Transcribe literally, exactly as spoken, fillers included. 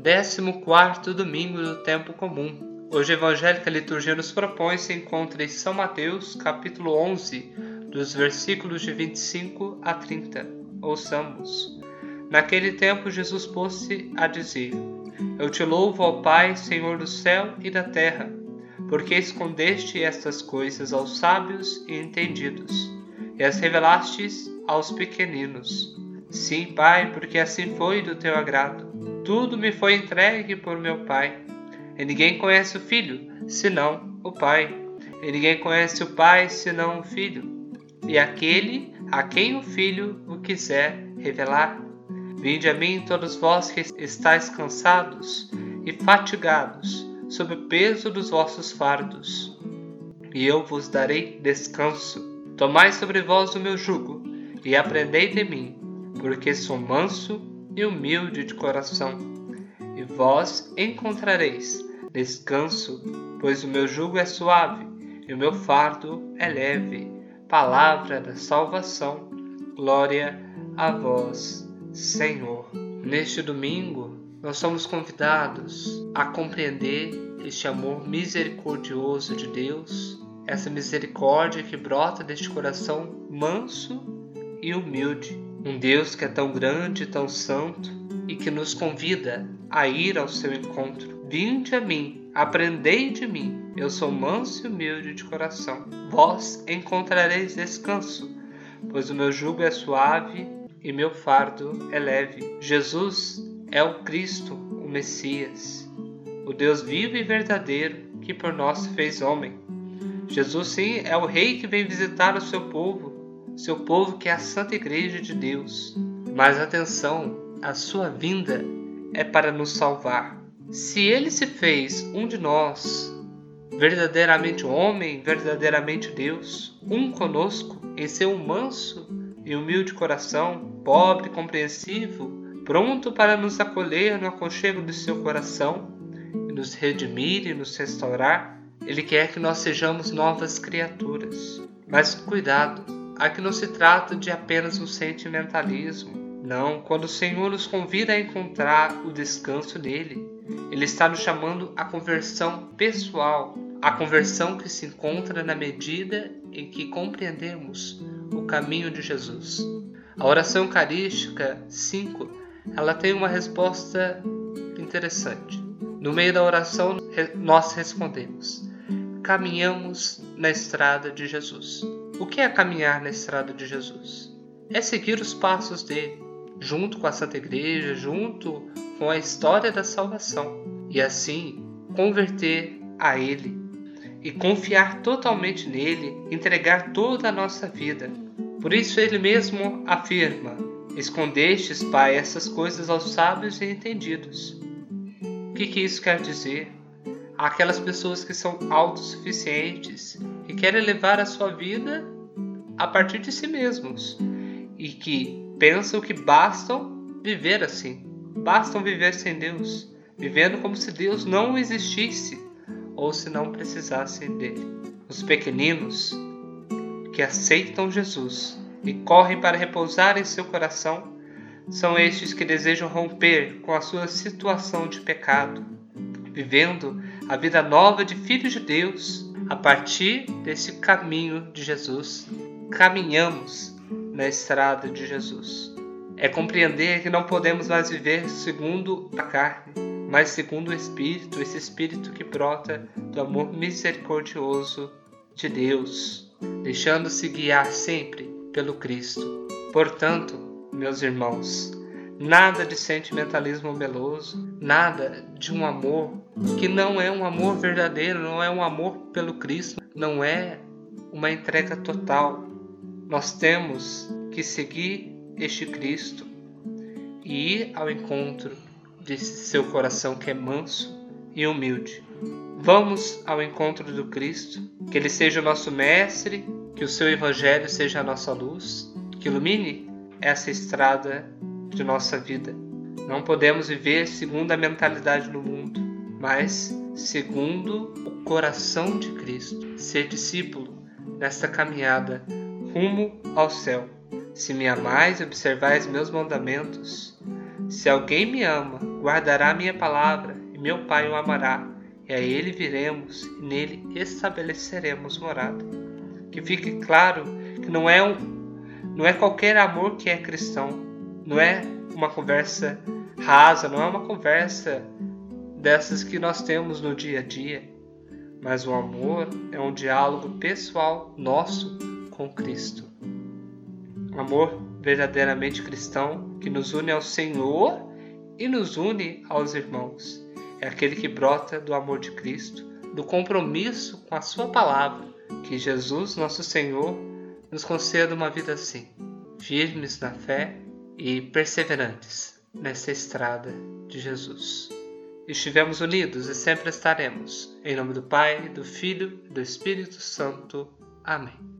décimo quarto Domingo do Tempo Comum. Hoje a Evangélica Liturgia nos propõe se encontra em São Mateus, capítulo onze, dos versículos de vinte e cinco a trinta. Ouçamos. Naquele tempo Jesus pôs-se a dizer: Eu te louvo, ó Pai, Senhor do céu e da terra, porque escondeste estas coisas aos sábios e entendidos, e as revelastes aos pequeninos. Sim, Pai, porque assim foi do teu agrado. Tudo me foi entregue por meu Pai. E ninguém conhece o Filho, senão o Pai. E ninguém conhece o Pai, senão o Filho. E aquele a quem o Filho o quiser revelar. Vinde a mim todos vós que estáis cansados e fatigados, sob o peso dos vossos fardos, e eu vos darei descanso. Tomai sobre vós o meu jugo, e aprendei de mim, porque sou manso e humilde de coração, e vós encontrareis descanso, pois o meu jugo é suave, e o meu fardo é leve. Palavra da salvação, glória a vós, Senhor. Neste domingo, nós somos convidados a compreender este amor misericordioso de Deus, essa misericórdia que brota deste coração manso e humilde. Um Deus que é tão grande, tão santo, e que nos convida a ir ao seu encontro. Vinde a mim, aprendei de mim, eu sou manso e humilde de coração. Vós encontrareis descanso, pois o meu jugo é suave e meu fardo é leve. Jesus é o Cristo, o Messias, o Deus vivo e verdadeiro que por nós se fez homem. Jesus, sim, é o Rei que vem visitar o seu povo, seu povo que é a Santa Igreja de Deus. Mas atenção, a sua vinda é para nos salvar. Se ele se fez um de nós, verdadeiramente homem, verdadeiramente Deus, um conosco, em seu manso e humilde coração, pobre, compreensivo, pronto para nos acolher no aconchego do seu coração, e nos redimir e nos restaurar, ele quer que nós sejamos novas criaturas. Mas cuidado! Aqui não se trata de apenas um sentimentalismo. Não, quando o Senhor nos convida a encontrar o descanso nele, ele está nos chamando à conversão pessoal, à conversão que se encontra na medida em que compreendemos o caminho de Jesus. A oração eucarística cinco, ela tem uma resposta interessante. No meio da oração, nós respondemos: caminhamos na estrada de Jesus. O que é caminhar na estrada de Jesus? É seguir os passos dele, junto com a Santa Igreja, junto com a história da salvação, e assim converter a ele e confiar totalmente nele, entregar toda a nossa vida. Por isso ele mesmo afirma: escondestes, Pai, essas coisas aos sábios e entendidos. O que, que isso quer dizer? Aquelas pessoas que são autossuficientes e querem levar a sua vida a partir de si mesmos e que pensam que bastam viver assim, bastam viver sem Deus, vivendo como se Deus não existisse ou se não precisassem dele. Os pequeninos que aceitam Jesus e correm para repousar em seu coração são estes que desejam romper com a sua situação de pecado, vivendo a vida nova de filhos de Deus a partir desse caminho de Jesus. Caminhamos na estrada de Jesus. É compreender que não podemos mais viver segundo a carne, mas segundo o Espírito, esse Espírito que brota do amor misericordioso de Deus, deixando-se guiar sempre pelo Cristo. Portanto, meus irmãos, nada de sentimentalismo meloso, nada de um amor que não é um amor verdadeiro, não é um amor pelo Cristo, não é uma entrega total. Nós temos que seguir este Cristo e ir ao encontro desse seu coração que é manso e humilde. Vamos ao encontro do Cristo, que ele seja o nosso mestre, que o seu evangelho seja a nossa luz, que ilumine essa estrada de nossa vida. Não podemos viver segundo a mentalidade do mundo, mas segundo o coração de Cristo. Ser discípulo nesta caminhada rumo ao céu. Se me amais, observais meus mandamentos. Se alguém me ama, guardará minha palavra, e meu Pai o amará, e a ele viremos, e nele estabeleceremos morada. Que fique claro que não é, um, não é qualquer amor que é cristão, não é uma conversa rasa, não é uma conversa dessas que nós temos no dia a dia, mas o amor é um diálogo pessoal nosso com Cristo. Amor verdadeiramente cristão que nos une ao Senhor e nos une aos irmãos. É aquele que brota do amor de Cristo, do compromisso com a sua palavra. Que Jesus, nosso Senhor, nos conceda uma vida assim, firmes na fé e perseverantes nessa estrada de Jesus. Estivemos unidos e sempre estaremos. Em nome do Pai, do Filho e do Espírito Santo. Amém.